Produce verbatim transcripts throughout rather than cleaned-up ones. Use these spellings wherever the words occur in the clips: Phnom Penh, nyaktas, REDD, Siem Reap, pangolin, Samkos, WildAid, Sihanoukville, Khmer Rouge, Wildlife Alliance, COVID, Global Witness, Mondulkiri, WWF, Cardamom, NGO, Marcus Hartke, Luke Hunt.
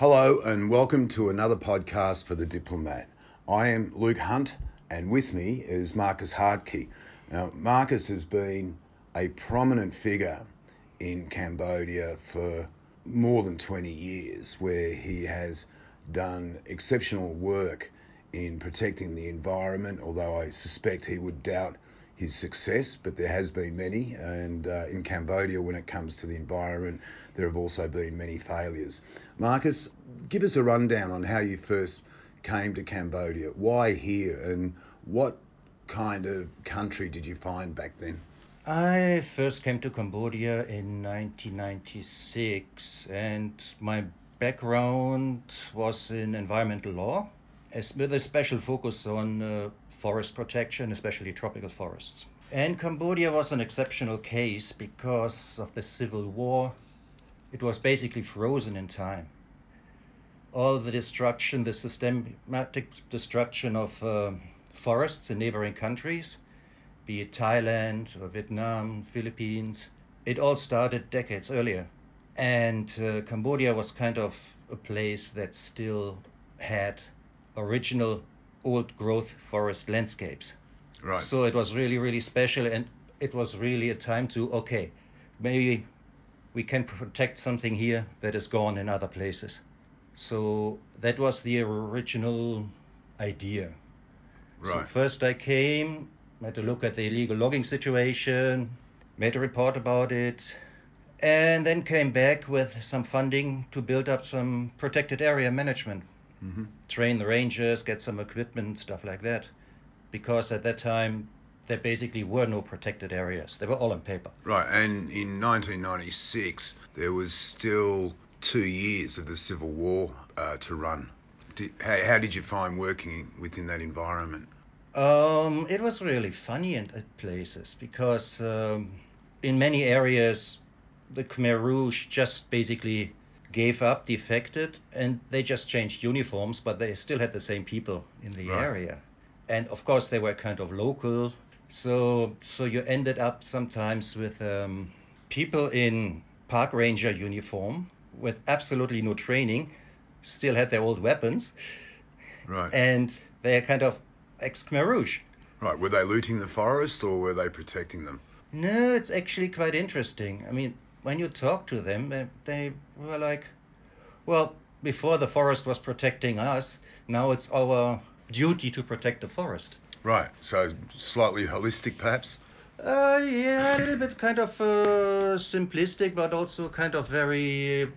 Hello and welcome to another podcast for The Diplomat. I am Luke Hunt and with me is Marcus Hartke. Now, Marcus has been a prominent figure in Cambodia for more than twenty years, where he has done exceptional work in protecting the environment, although I suspect he would doubt his success, but there has been many, and uh, in Cambodia, when it comes to the environment, there have also been many failures. Marcus, give us a rundown on how you first came to Cambodia. Why here, and what kind of country did you find back then? I first came to Cambodia in nineteen ninety-six, and my background was in environmental law, as with a special focus on uh, forest protection, especially tropical forests. And Cambodia was an exceptional case because of the civil war. It was basically frozen in time. All the destruction, the systematic destruction of uh, forests in neighboring countries, be it Thailand or Vietnam, Philippines, it all started decades earlier. And uh, Cambodia was kind of a place that still had original old growth forest landscapes. Right. So it was really, really special, and it was really a time to, okay, maybe we can protect something here that is gone in other places. So that was the original idea. Right. So first I came, had a look at the illegal logging situation, made a report about it, and then came back with some funding to build up some protected area management. Mm-hmm. Train the rangers, get some equipment, stuff like that. Because at that time, there basically were no protected areas. They were all on paper. Right, and in nineteen ninety-six, there was still two years of the Civil War uh, to run. Did, how, how did you find working within that environment? Um, it was really funny in, at places, because um, in many areas, the Khmer Rouge just basically gave up, defected, and they just changed uniforms, but they still had the same people in the right area. And of course, they were kind of local. So so you ended up sometimes with um, people in park ranger uniform with absolutely no training, still had their old weapons. Right. And they're kind of ex-Khmer Rouge. Right. Were they looting the forest or were they protecting them? No, it's actually quite interesting. I mean, when you talk to them, they were like, well, before the forest was protecting us, now it's our duty to protect the forest. Right, so slightly holistic perhaps? Uh, yeah, a little bit kind of uh, simplistic, but also kind of very,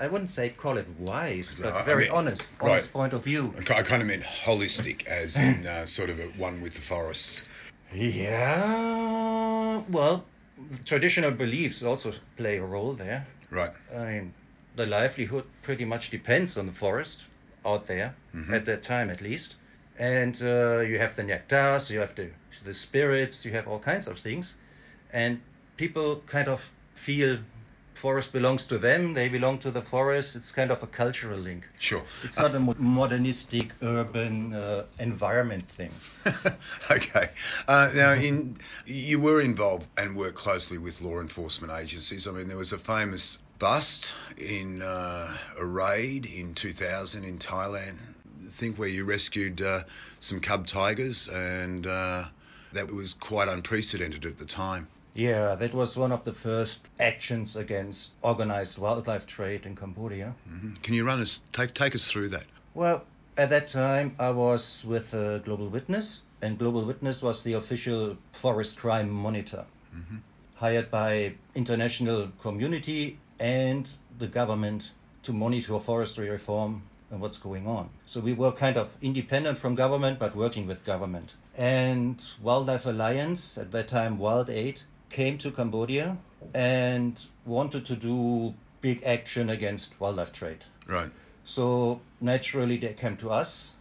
I wouldn't say call it wise, but no, very I mean, honest, right. honest point of view. I kind of meant holistic, as in uh, sort of a one with the forests. Yeah, well, traditional beliefs also play a role there. Right. I mean, the livelihood pretty much depends on the forest out there, mm-hmm. at that time at least. And uh, you have the nyaktas, you have the, the spirits, you have all kinds of things. And people kind of feel forest belongs to them, they belong to the forest. It's kind of a cultural link. Sure. It's not uh, a modernistic, urban uh, environment thing. Okay. Uh, now, in you were involved and worked closely with law enforcement agencies. I mean, there was a famous bust in uh, a raid in two thousand in Thailand, I think, where you rescued uh, some cub tigers, and uh, that was quite unprecedented at the time. Yeah, that was one of the first actions against organized wildlife trade in Cambodia. Mm-hmm. Can you run us take take us through that? Well, at that time I was with uh, Global Witness, and Global Witness was the official forest crime monitor, mm-hmm. hired by international community and the government to monitor forestry reform and what's going on. So we were kind of independent from government, but working with government. And Wildlife Alliance, at that time WildAid, came to Cambodia and wanted to do big action against wildlife trade. Right. So naturally they came to us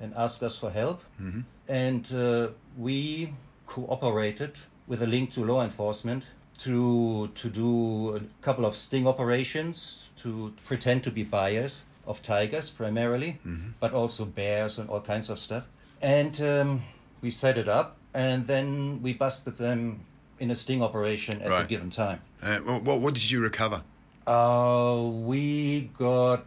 and asked us for help, mm-hmm. and uh, we cooperated with a link to law enforcement to to do a couple of sting operations to pretend to be buyers of tigers primarily, mm-hmm. but also bears and all kinds of stuff. And um, we set it up, and then we busted them in a sting operation at right. a given time. Uh, well, what, what did you recover? Uh, we got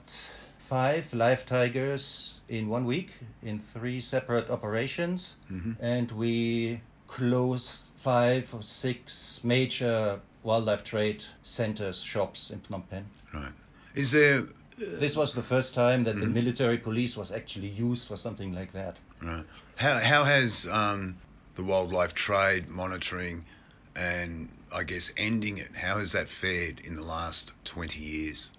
five live tigers in one week in three separate operations, mm-hmm. and we closed five or six major wildlife trade centers, shops in Phnom Penh. Right. Is there... Uh, this was the first time that mm-hmm. the military police was actually used for something like that. Right. How how has um, the wildlife trade monitoring and, I guess, ending it, how has that fared in the last twenty years?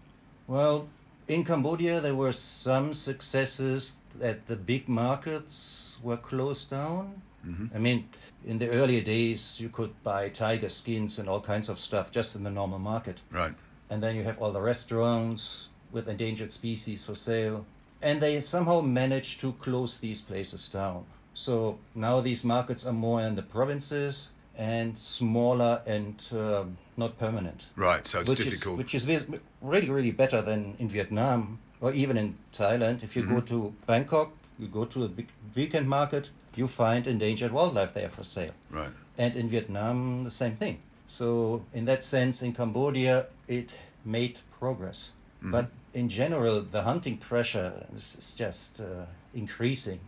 Well, in Cambodia, there were some successes that the big markets were closed down. Mm-hmm. I mean, in the earlier days, you could buy tiger skins and all kinds of stuff just in the normal market. Right. And then you have all the restaurants with endangered species for sale. And they somehow managed to close these places down. So now these markets are more in the provinces and smaller and uh, not permanent. Right, so it's which difficult. Is, which is really, really better than in Vietnam or even in Thailand. If you mm-hmm. go to Bangkok, you go to a big weekend market, you find endangered wildlife there for sale. Right. And in Vietnam, the same thing. So in that sense, in Cambodia, it made progress. Mm-hmm. But in general, the hunting pressure is, is just uh, increasing.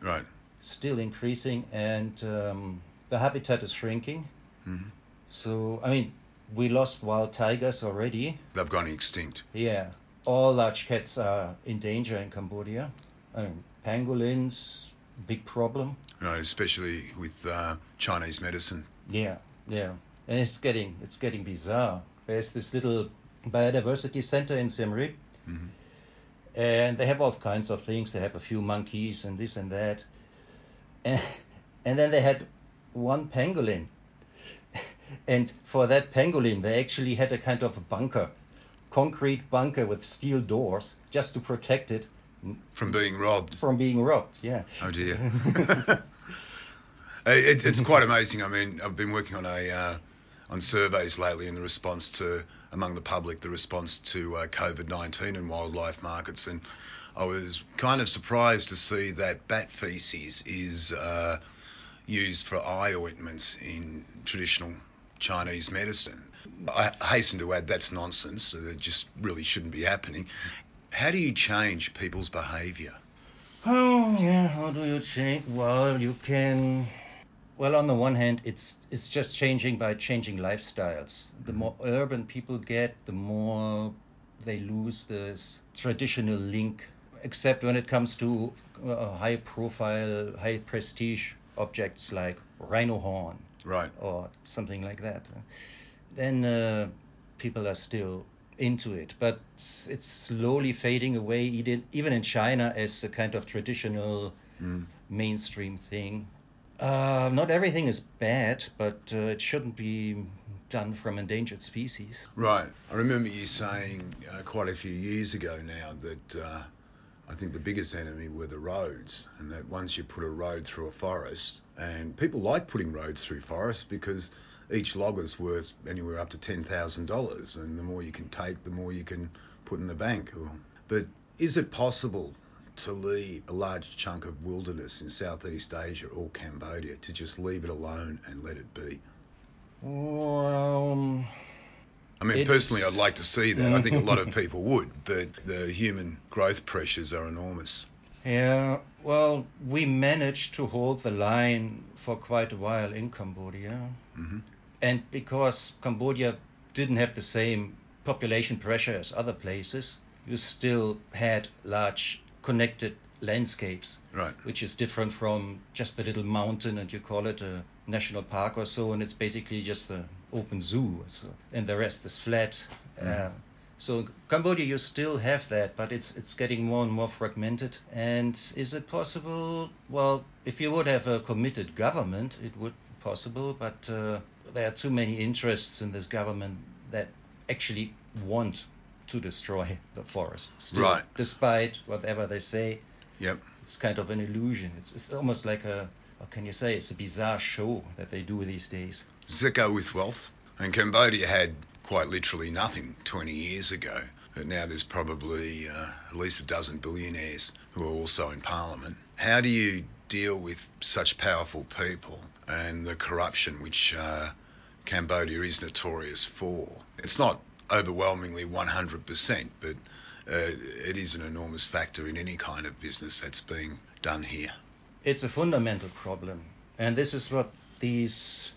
Right. Still increasing, and um, the habitat is shrinking. Mm-hmm. So, I mean, we lost wild tigers already. They've gone extinct. Yeah. All large cats are in danger in Cambodia. I mean, pangolins, big problem. No, especially with uh, Chinese medicine. Yeah, yeah, and it's getting it's getting bizarre. There's this little biodiversity center in Siem Reap, mm-hmm. and they have all kinds of things. They have a few monkeys and this and that, and, and then they had one pangolin, and for that pangolin, they actually had a kind of a bunker, concrete bunker with steel doors, just to protect it. From being robbed. From being robbed, yeah. Oh dear. it, it's quite amazing. I mean, I've been working on a uh, on surveys lately, and the response to among the public, the response to uh, COVID nineteen and wildlife markets, and I was kind of surprised to see that bat feces is uh, used for eye ointments in traditional Chinese medicine. I hasten to add that's nonsense. It just really shouldn't be happening. How do you change people's behaviour? Oh, yeah, how do you change? Well, you can... Well, on the one hand, it's it's just changing by changing lifestyles. The more urban people get, the more they lose this traditional link, except when it comes to uh, high-profile, high-prestige objects like rhino horn. Right. Or something like that. Then uh, people are still... into it, but it's slowly fading away, even in China, as a kind of traditional mm. mainstream thing. Uh, not everything is bad, but uh, it shouldn't be done from endangered species. Right. I remember you saying uh, quite a few years ago now that uh, I think the biggest enemy were the roads, and that once you put a road through a forest, and people like putting roads through forests because each log is worth anywhere up to ten thousand dollars, and the more you can take, the more you can put in the bank. But is it possible to leave a large chunk of wilderness in Southeast Asia or Cambodia, to just leave it alone and let it be? Well, I mean, it's... personally, I'd like to see that. I think a lot of people would, but the human growth pressures are enormous. Yeah, well, we managed to hold the line for quite a while in Cambodia. Mm-hmm. And because Cambodia didn't have the same population pressure as other places, you still had large connected landscapes, right. which is different from just a little mountain and you call it a national park or so, and it's basically just an open zoo, so, and the rest is flat. Mm-hmm. Uh, so Cambodia, you still have that, but it's it's getting more and more fragmented. And is it possible? Well, if you would have a committed government, it would be possible, but uh, there are too many interests in this government that actually want to destroy the forest. Still, right. Despite whatever they say, yep. It's kind of an illusion. It's it's almost like a, what can you say, it's a bizarre show that they do these days. Zika with wealth. And Cambodia had quite literally nothing twenty years ago, but now there's probably uh, at least a dozen billionaires who are also in parliament. How do you deal with such powerful people and the corruption which uh, Cambodia is notorious for? It's not overwhelmingly one hundred percent, but uh, it is an enormous factor in any kind of business that's being done here. It's a fundamental problem, and this is what these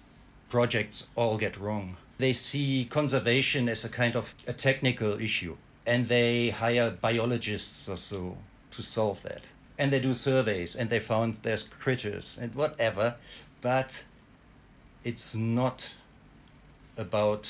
projects all get wrong. They see conservation as a kind of a technical issue, and they hire biologists or so to solve that. And they do surveys, and they found there's critters and whatever, but it's not about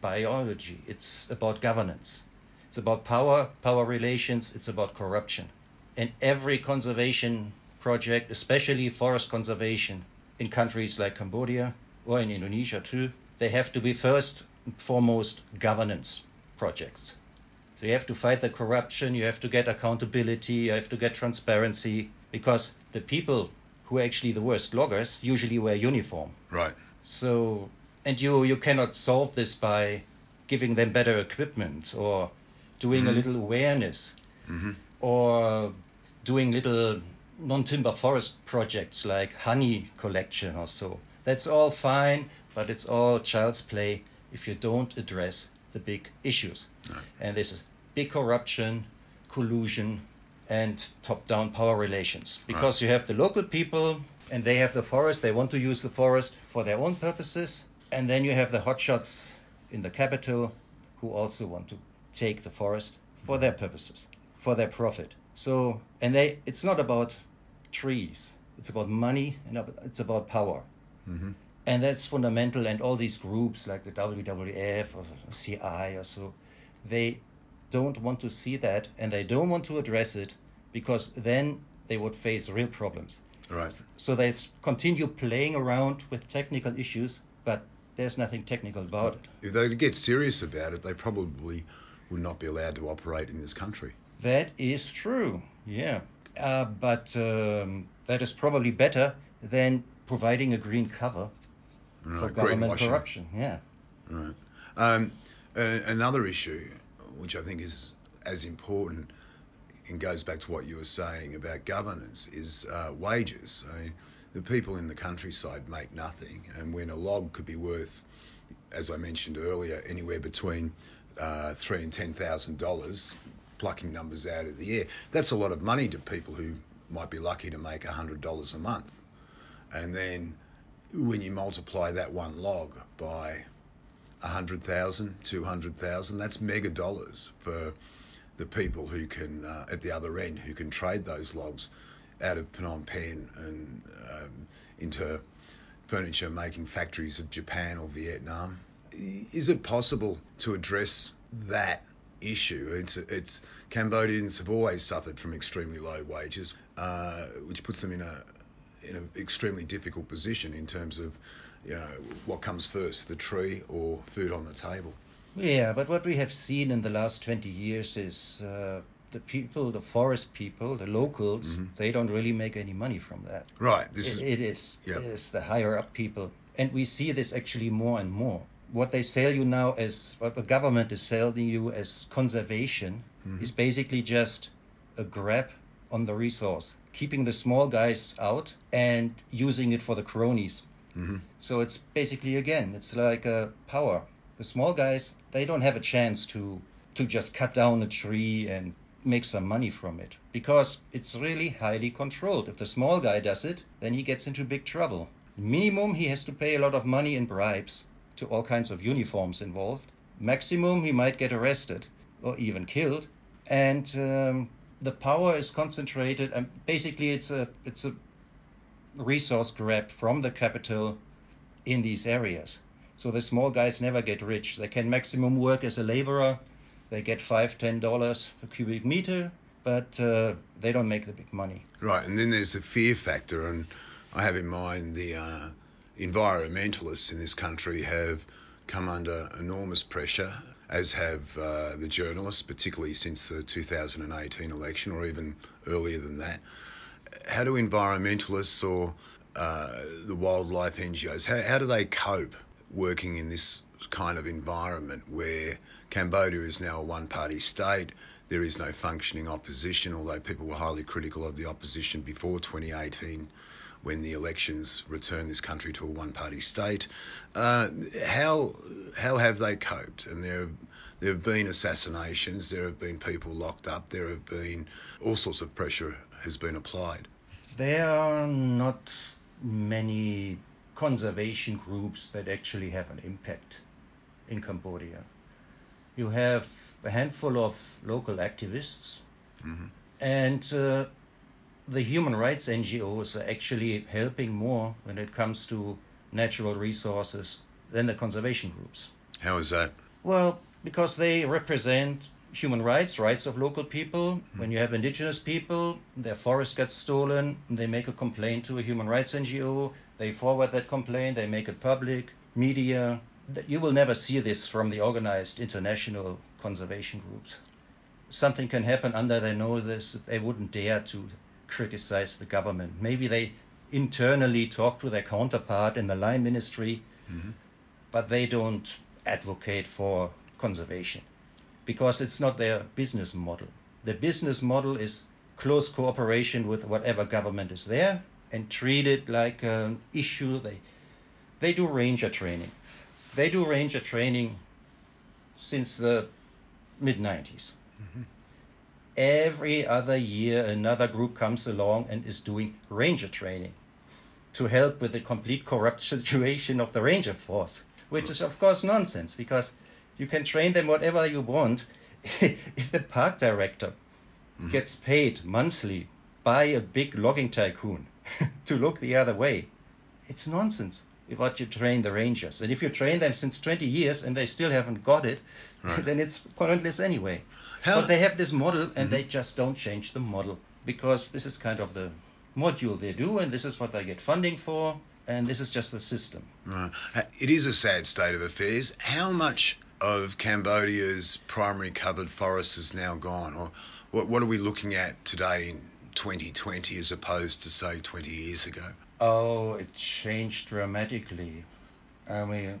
biology, it's about governance. It's about power, power relations, it's about corruption. And every conservation project, especially forest conservation, in countries like Cambodia or in Indonesia too, they have to be first and foremost governance projects. So you have to fight the corruption, you have to get accountability, you have to get transparency, because the people who are actually the worst loggers usually wear uniform. Right. So, and you, you cannot solve this by giving them better equipment or doing mm-hmm. a little awareness mm-hmm. or doing little non-timber forest projects like honey collection or so. That's all fine, but it's all child's play if you don't address the big issues. No. And this is big corruption, collusion, and top-down power relations. Because right. you have the local people, and they have the forest, they want to use the forest for their own purposes, and then you have the hotshots in the capital who also want to take the forest for their purposes, for their profit. So, and they, it's not about trees, it's about money, and it's about power. Mm-hmm. And that's fundamental, and all these groups like the W W F or C I or so, they don't want to see that, and they don't want to address it, because then they would face real problems. Right. So they continue playing around with technical issues, but there's nothing technical about it. If they get serious about it, they probably would not be allowed to operate in this country. That is true, yeah. Uh, but um, that is probably better than providing a green cover right, for government corruption. Yeah. Right. Um, uh, another issue, which I think is as important and goes back to what you were saying about governance, is uh, wages. I mean, the people in the countryside make nothing, and when a log could be worth, as I mentioned earlier, anywhere between uh, three and ten thousand dollars, plucking numbers out of the air, that's a lot of money to people who might be lucky to make a hundred dollars a month. And then when you multiply that one log by one hundred thousand, two hundred thousand, that's mega dollars for the people who can, uh, at the other end, who can trade those logs out of Phnom Penh and um, into furniture making factories of Japan or Vietnam. Is it possible to address that issue? It's, it's Cambodians have always suffered from extremely low wages, uh, which puts them in a in an extremely difficult position in terms of, you know, what comes first, the tree or food on the table. Yeah, but what we have seen in the last twenty years is uh, the people, the forest people, the locals, mm-hmm. they don't really make any money from that. Right. This it, is, it, is yeah. it is the higher up people. And we see this actually more and more. What they sell you now as, what the government is selling you as conservation mm-hmm. is basically just a grab on the resource, keeping the small guys out and using it for the cronies. Mm-hmm. So it's basically, again, it's like a power. The small guys, they don't have a chance to, to just cut down a tree and make some money from it, because it's really highly controlled. If the small guy does it, then he gets into big trouble. Minimum, he has to pay a lot of money in bribes to all kinds of uniforms involved. Maximum, he might get arrested or even killed. And um, the power is concentrated, and basically it's a it's a resource grab from the capital in these areas. So the small guys never get rich. They can maximum work as a laborer. They get five, ten dollars a cubic meter, but uh, they don't make the big money. Right, and then there's the fear factor, and I have in mind the uh, environmentalists in this country have come under enormous pressure, as have uh, the journalists, particularly since the two thousand eighteen election, or even earlier than that. How do environmentalists or uh, the wildlife N G Os, how, how do they cope working in this kind of environment where Cambodia is now a one-party state, there is no functioning opposition, although people were highly critical of the opposition before twenty eighteen when the elections return this country to a one-party state. Uh, how how have they coped? And there have, there have been assassinations, there have been people locked up, there have been all sorts of pressure has been applied. There are not many conservation groups that actually have an impact in Cambodia. You have a handful of local activists, mm-hmm. and uh, the human rights N G Os are actually helping more when it comes to natural resources than the conservation groups. How is that? Well, because they represent human rights, rights of local people. Mm-hmm. When you have indigenous people, their forest gets stolen, they make a complaint to a human rights N G O, they forward that complaint, they make it public, media. You will never see this from the organized international conservation groups. Something can happen under their noses. They wouldn't dare to criticize the government. Maybe they internally talk to their counterpart in the Line Ministry, mm-hmm. but they don't advocate for conservation because it's not their business model. The business model is close cooperation with whatever government is there and treat it like an issue. They, they do ranger training. They do ranger training since the mid nineties. Mm-hmm. Every other year, another group comes along and is doing ranger training to help with the complete corrupt situation of the ranger force, which mm-hmm. is, of course, nonsense, because you can train them whatever you want. If the park director mm-hmm. gets paid monthly by a big logging tycoon to look the other way, it's nonsense. What you train the rangers, and if you train them since twenty years and they still haven't got it, right. then it's pointless anyway. How? But they have this model, and mm-hmm. they just don't change the model because this is kind of the module they do, and this is what they get funding for, and this is just the system. Right. It is a sad state of affairs. How much of Cambodia's primary covered forest is now gone, or what? What are we looking at today in twenty twenty as opposed to say twenty years ago? Oh, it changed dramatically. I mean,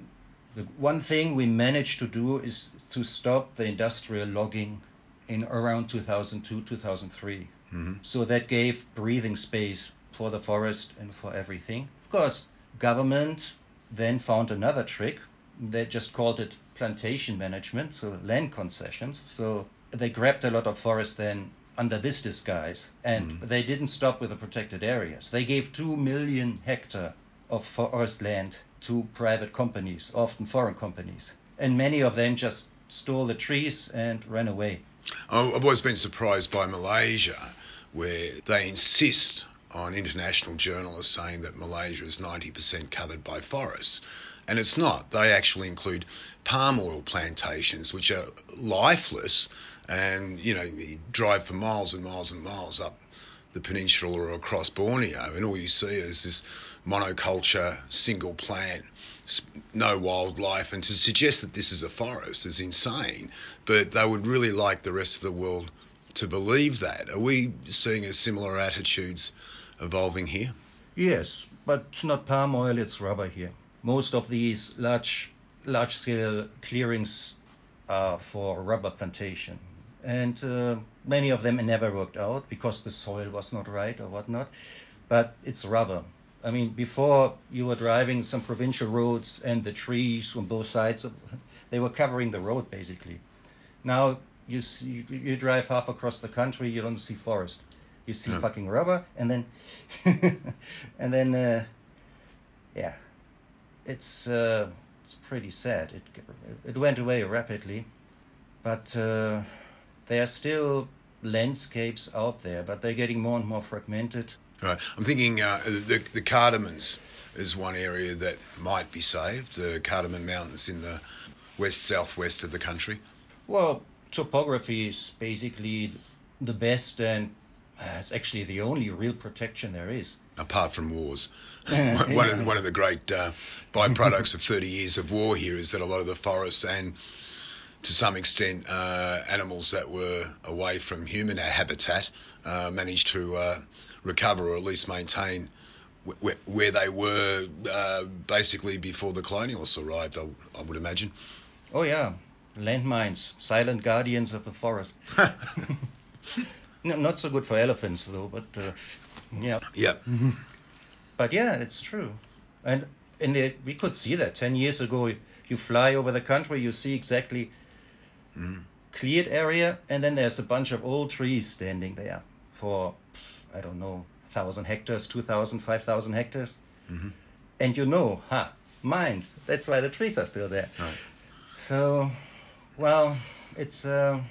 the one thing we managed to do is to stop the industrial logging in around two thousand two, two thousand three. Mm-hmm. So that gave breathing space for the forest and for everything. Of course, government then found another trick. They just called it plantation management, so land concessions. So they grabbed a lot of forest then under this disguise, and mm. they didn't stop with the protected areas. They gave two million hectare of forest land to private companies, often foreign companies, and many of them just stole the trees and ran away. I've always been surprised by Malaysia, where they insist on international journalists saying that Malaysia is ninety percent covered by forests, and it's not. They actually include palm oil plantations, which are lifeless, and, you know, you drive for miles and miles and miles up the peninsula or across Borneo, and all you see is this monoculture, single plant, no wildlife. And to suggest that this is a forest is insane, but they would really like the rest of the world to believe that. Are we seeing a similar attitudes evolving here? Yes, but not palm oil, it's rubber here. Most of these large, large-scale clearings are for rubber plantation. And uh, many of them never worked out because the soil was not right or whatnot, but it's rubber. I mean, before you were driving some provincial roads and the trees on both sides, of, they were covering the road basically. Now you see, you drive half across the country, you don't see forest, you see no. fucking rubber, and then, and then, uh, yeah, it's uh, it's pretty sad. It it went away rapidly, but. Uh, There are still landscapes out there, but they're getting more and more fragmented. Right. I'm thinking uh, the, the cardamoms is one area that might be saved, the Cardamom Mountains in the west-southwest of the country. Well, topography is basically the best, and it's actually the only real protection there is. Apart from wars. one, one, of the, one of the great uh, byproducts of thirty years of war here is that a lot of the forests and to some extent, uh, animals that were away from human habitat uh, managed to uh, recover or at least maintain wh- wh- where they were uh, basically before the colonialists arrived, I, w- I would imagine. Oh, yeah. Landmines, silent guardians of the forest. No, not so good for elephants, though, but uh, yeah. Yeah. But yeah, it's true. And in the, we could see that ten years ago, you fly over the country, you see exactly mm. cleared area, and then there's a bunch of old trees standing there for, I don't know, one thousand hectares, two thousand, five thousand hectares. Mm-hmm. And you know, ha, mines. That's why the trees are still there. Right. So, well, it's uh,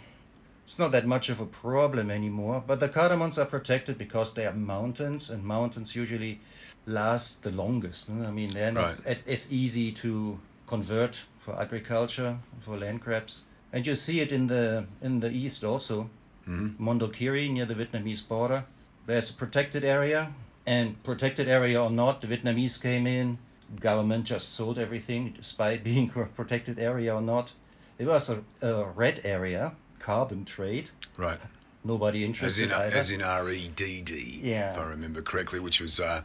it's not that much of a problem anymore. But the cardamoms are protected because they are mountains, and mountains usually last the longest. I mean, they're not right. as easy to convert for agriculture, for land grabs. And you see it in the in the east also. Mm-hmm. Mondulkiri, near the Vietnamese border. There's a protected area, and protected area or not, the Vietnamese came in. Government just sold everything, despite being a protected area or not. It was a, a red area, carbon trade. Right. Nobody interested. As in, as in R E D D, yeah. if I remember correctly, which was uh,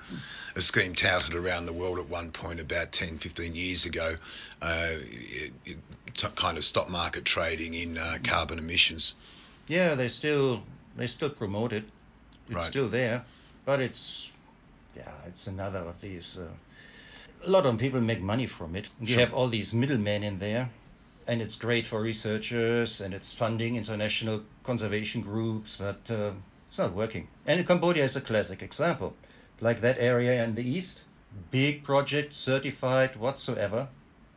a scheme touted around the world at one point about ten, fifteen years ago. Uh, it, it t- kind of stopped market trading in uh, carbon emissions. Yeah, they still they still promote it. It's right. still there, but it's yeah, it's another of these. Uh, A lot of people make money from it. You sure. have all these middlemen in there, and it's great for researchers, and it's funding international conservation groups, but uh, it's not working. And Cambodia is a classic example. Like that area in the east, big project, certified whatsoever.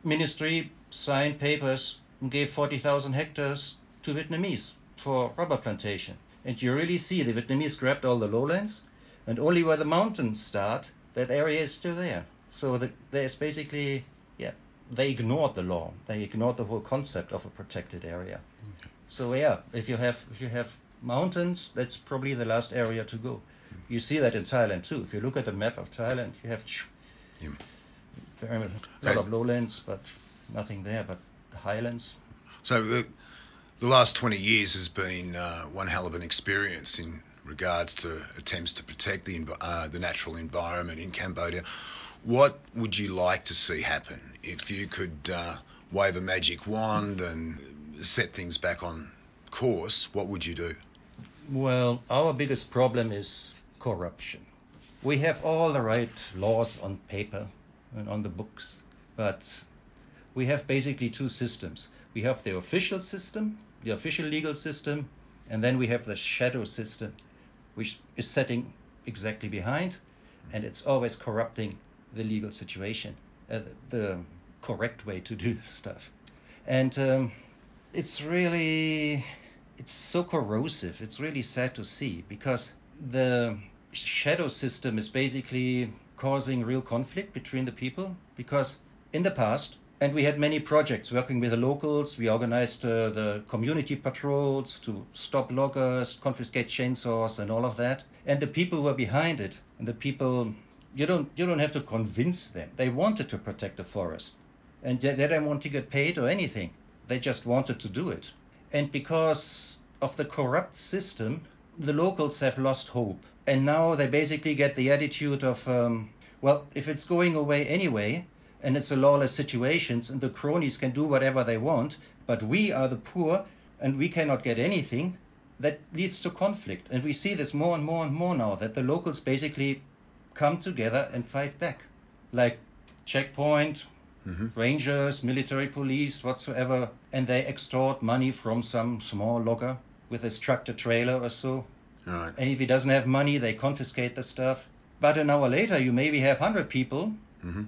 Ministry signed papers and gave forty thousand hectares to Vietnamese for rubber plantation. And you really see the Vietnamese grabbed all the lowlands, and only where the mountains start, that area is still there. So the, there's basically, yeah, they ignored the law. They ignored the whole concept of a protected area. Okay. So yeah, if you have if you have mountains, that's probably the last area to go. Mm. You see that in Thailand too. If you look at the map of Thailand, you have yeah. very much, a lot hey. of lowlands, but nothing there but the highlands. So the, the last twenty years has been uh, one hell of an experience in regards to attempts to protect the uh, the natural environment in Cambodia. What would you like to see happen if you could uh, wave a magic wand and set things back on course? What would you do? Well, our biggest problem is corruption. We have all the right laws on paper and on the books, but we have basically two systems. We have the official system, the official legal system, and then we have the shadow system, which is sitting exactly behind, and it's always corrupting the legal situation, uh, the, the correct way to do stuff. And um, it's really, it's so corrosive. It's really sad to see, because the shadow system is basically causing real conflict between the people, because in the past, and we had many projects working with the locals, we organized uh, the community patrols to stop loggers, confiscate chainsaws and all of that. And the people were behind it, and the people You don't you don't have to convince them. They wanted to protect the forest, and they, they didn't want to get paid or anything. They just wanted to do it. And because of the corrupt system, the locals have lost hope. And now they basically get the attitude of, um, well, if it's going away anyway, and it's a lawless situation, and the cronies can do whatever they want, but we are the poor, and we cannot get anything, that leads to conflict. And we see this more and more and more now, that the locals basically come together and fight back, like checkpoint, mm-hmm. rangers, military police, whatsoever, and they extort money from some small logger with his tractor trailer or so. Right. And if he doesn't have money, they confiscate the stuff. But an hour later, you maybe have one hundred people mm-hmm.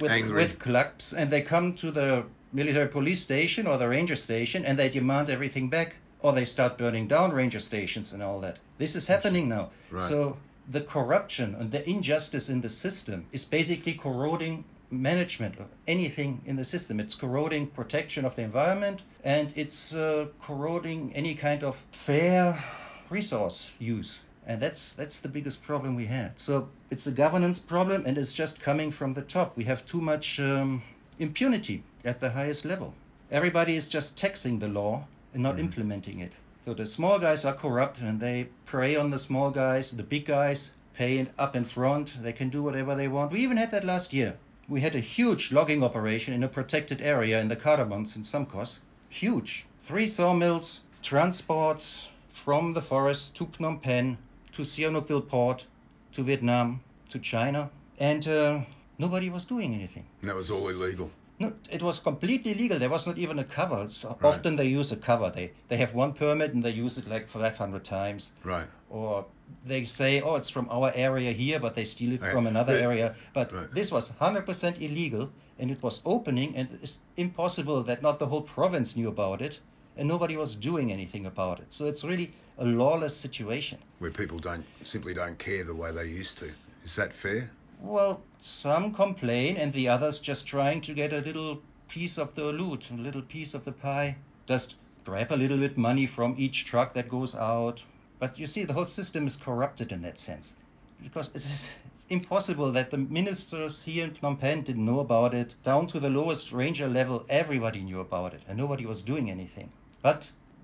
with, with clubs, and they come to the military police station or the ranger station, and they demand everything back, or they start burning down ranger stations and all that. This is happening now. Right. So the corruption and the injustice in the system is basically corroding management of anything in the system. It's corroding protection of the environment, and it's uh, corroding any kind of fair resource use. And that's that's the biggest problem we had. So it's a governance problem, and it's just coming from the top. We have too much um, impunity at the highest level. Everybody is just taxing the law and not mm. implementing it. So the small guys are corrupt, and they prey on the small guys. The big guys pay up in front. They can do whatever they want. We even had that last year. We had a huge logging operation in a protected area in the Cardamoms in Samkos. Huge. Three sawmills, transports from the forest to Phnom Penh, to Sihanoukville port, to Vietnam, to China, and uh, nobody was doing anything. And that was all illegal. No, it was completely legal. There was not even a cover. So right. Often they use a cover. They they have one permit and they use it like five hundred times. Right. Or they say, oh, it's from our area here, but they steal it right. from another yeah. area. But right. this was one hundred percent illegal, and it was opening, and it's impossible that not the whole province knew about it, and nobody was doing anything about it. So it's really a lawless situation. Where people don't simply don't care the way they used to. Is that fair? Well, some complain and the others just trying to get a little piece of the loot, a little piece of the pie. Just grab a little bit money from each truck that goes out. But you see, the whole system is corrupted in that sense. Because it's, it's impossible that the ministers here in Phnom Penh didn't know about it. Down to the lowest ranger level, everybody knew about it and nobody was doing anything. But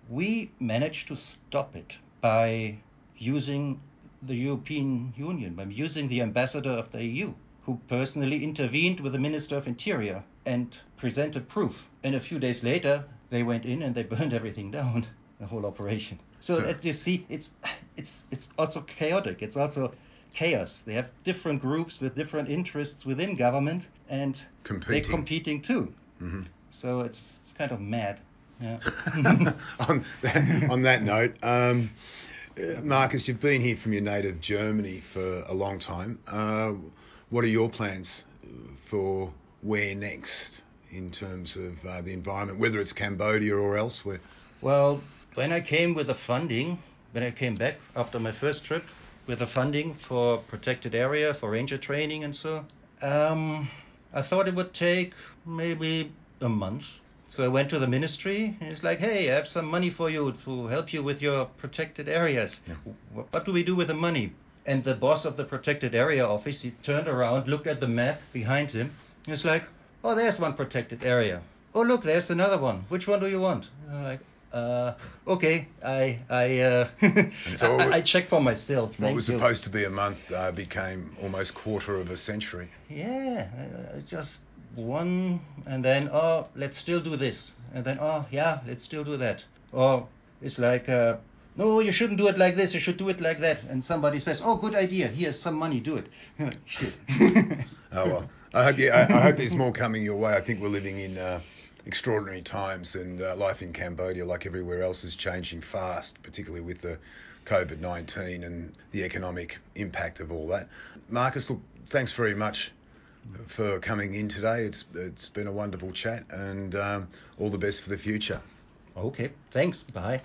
we managed to stop it by using the European Union, by using the ambassador of the E U, who personally intervened with the Minister of Interior and presented proof. And a few days later, they went in and they burned everything down, the whole operation. So, so as you see, it's it's it's also chaotic. It's also chaos. They have different groups with different interests within government, and competing. They're competing too. Mm-hmm. So it's it's kind of mad. Yeah. on, that, on that note. Um, Marcus, you've been here from your native Germany for a long time. Uh, what are your plans for where next in terms of uh, the environment, whether it's Cambodia or elsewhere? Well, when I came with the funding, when I came back after my first trip with the funding for protected area, for ranger training and so, um, I thought it would take maybe a month. So I went to the ministry, and it's like, hey, I have some money for you to help you with your protected areas. Yeah. What do we do with the money? And the boss of the protected area office, he turned around, looked at the map behind him, and it's like, oh, there's one protected area. Oh, look, there's another one. Which one do you want? And I'm like, uh, okay, I I, uh, so I, I check for myself. What was you. supposed to be a month uh, became almost quarter of a century. Yeah, I, I just... one, and then, oh, let's still do this, and then, oh, yeah, let's still do that. Or it's like, uh, no, you shouldn't do it like this, you should do it like that. And somebody says, oh, good idea, here's some money, do it. Shit. Oh, well, I hope, you, I, I hope there's more coming your way. I think we're living in uh, extraordinary times, and uh, life in Cambodia, like everywhere else, is changing fast, particularly with the covid nineteen and the economic impact of all that. Marcus, look, thanks very much for coming in today. It's it's been a wonderful chat, and um, all the best for the future. Okay, thanks, bye.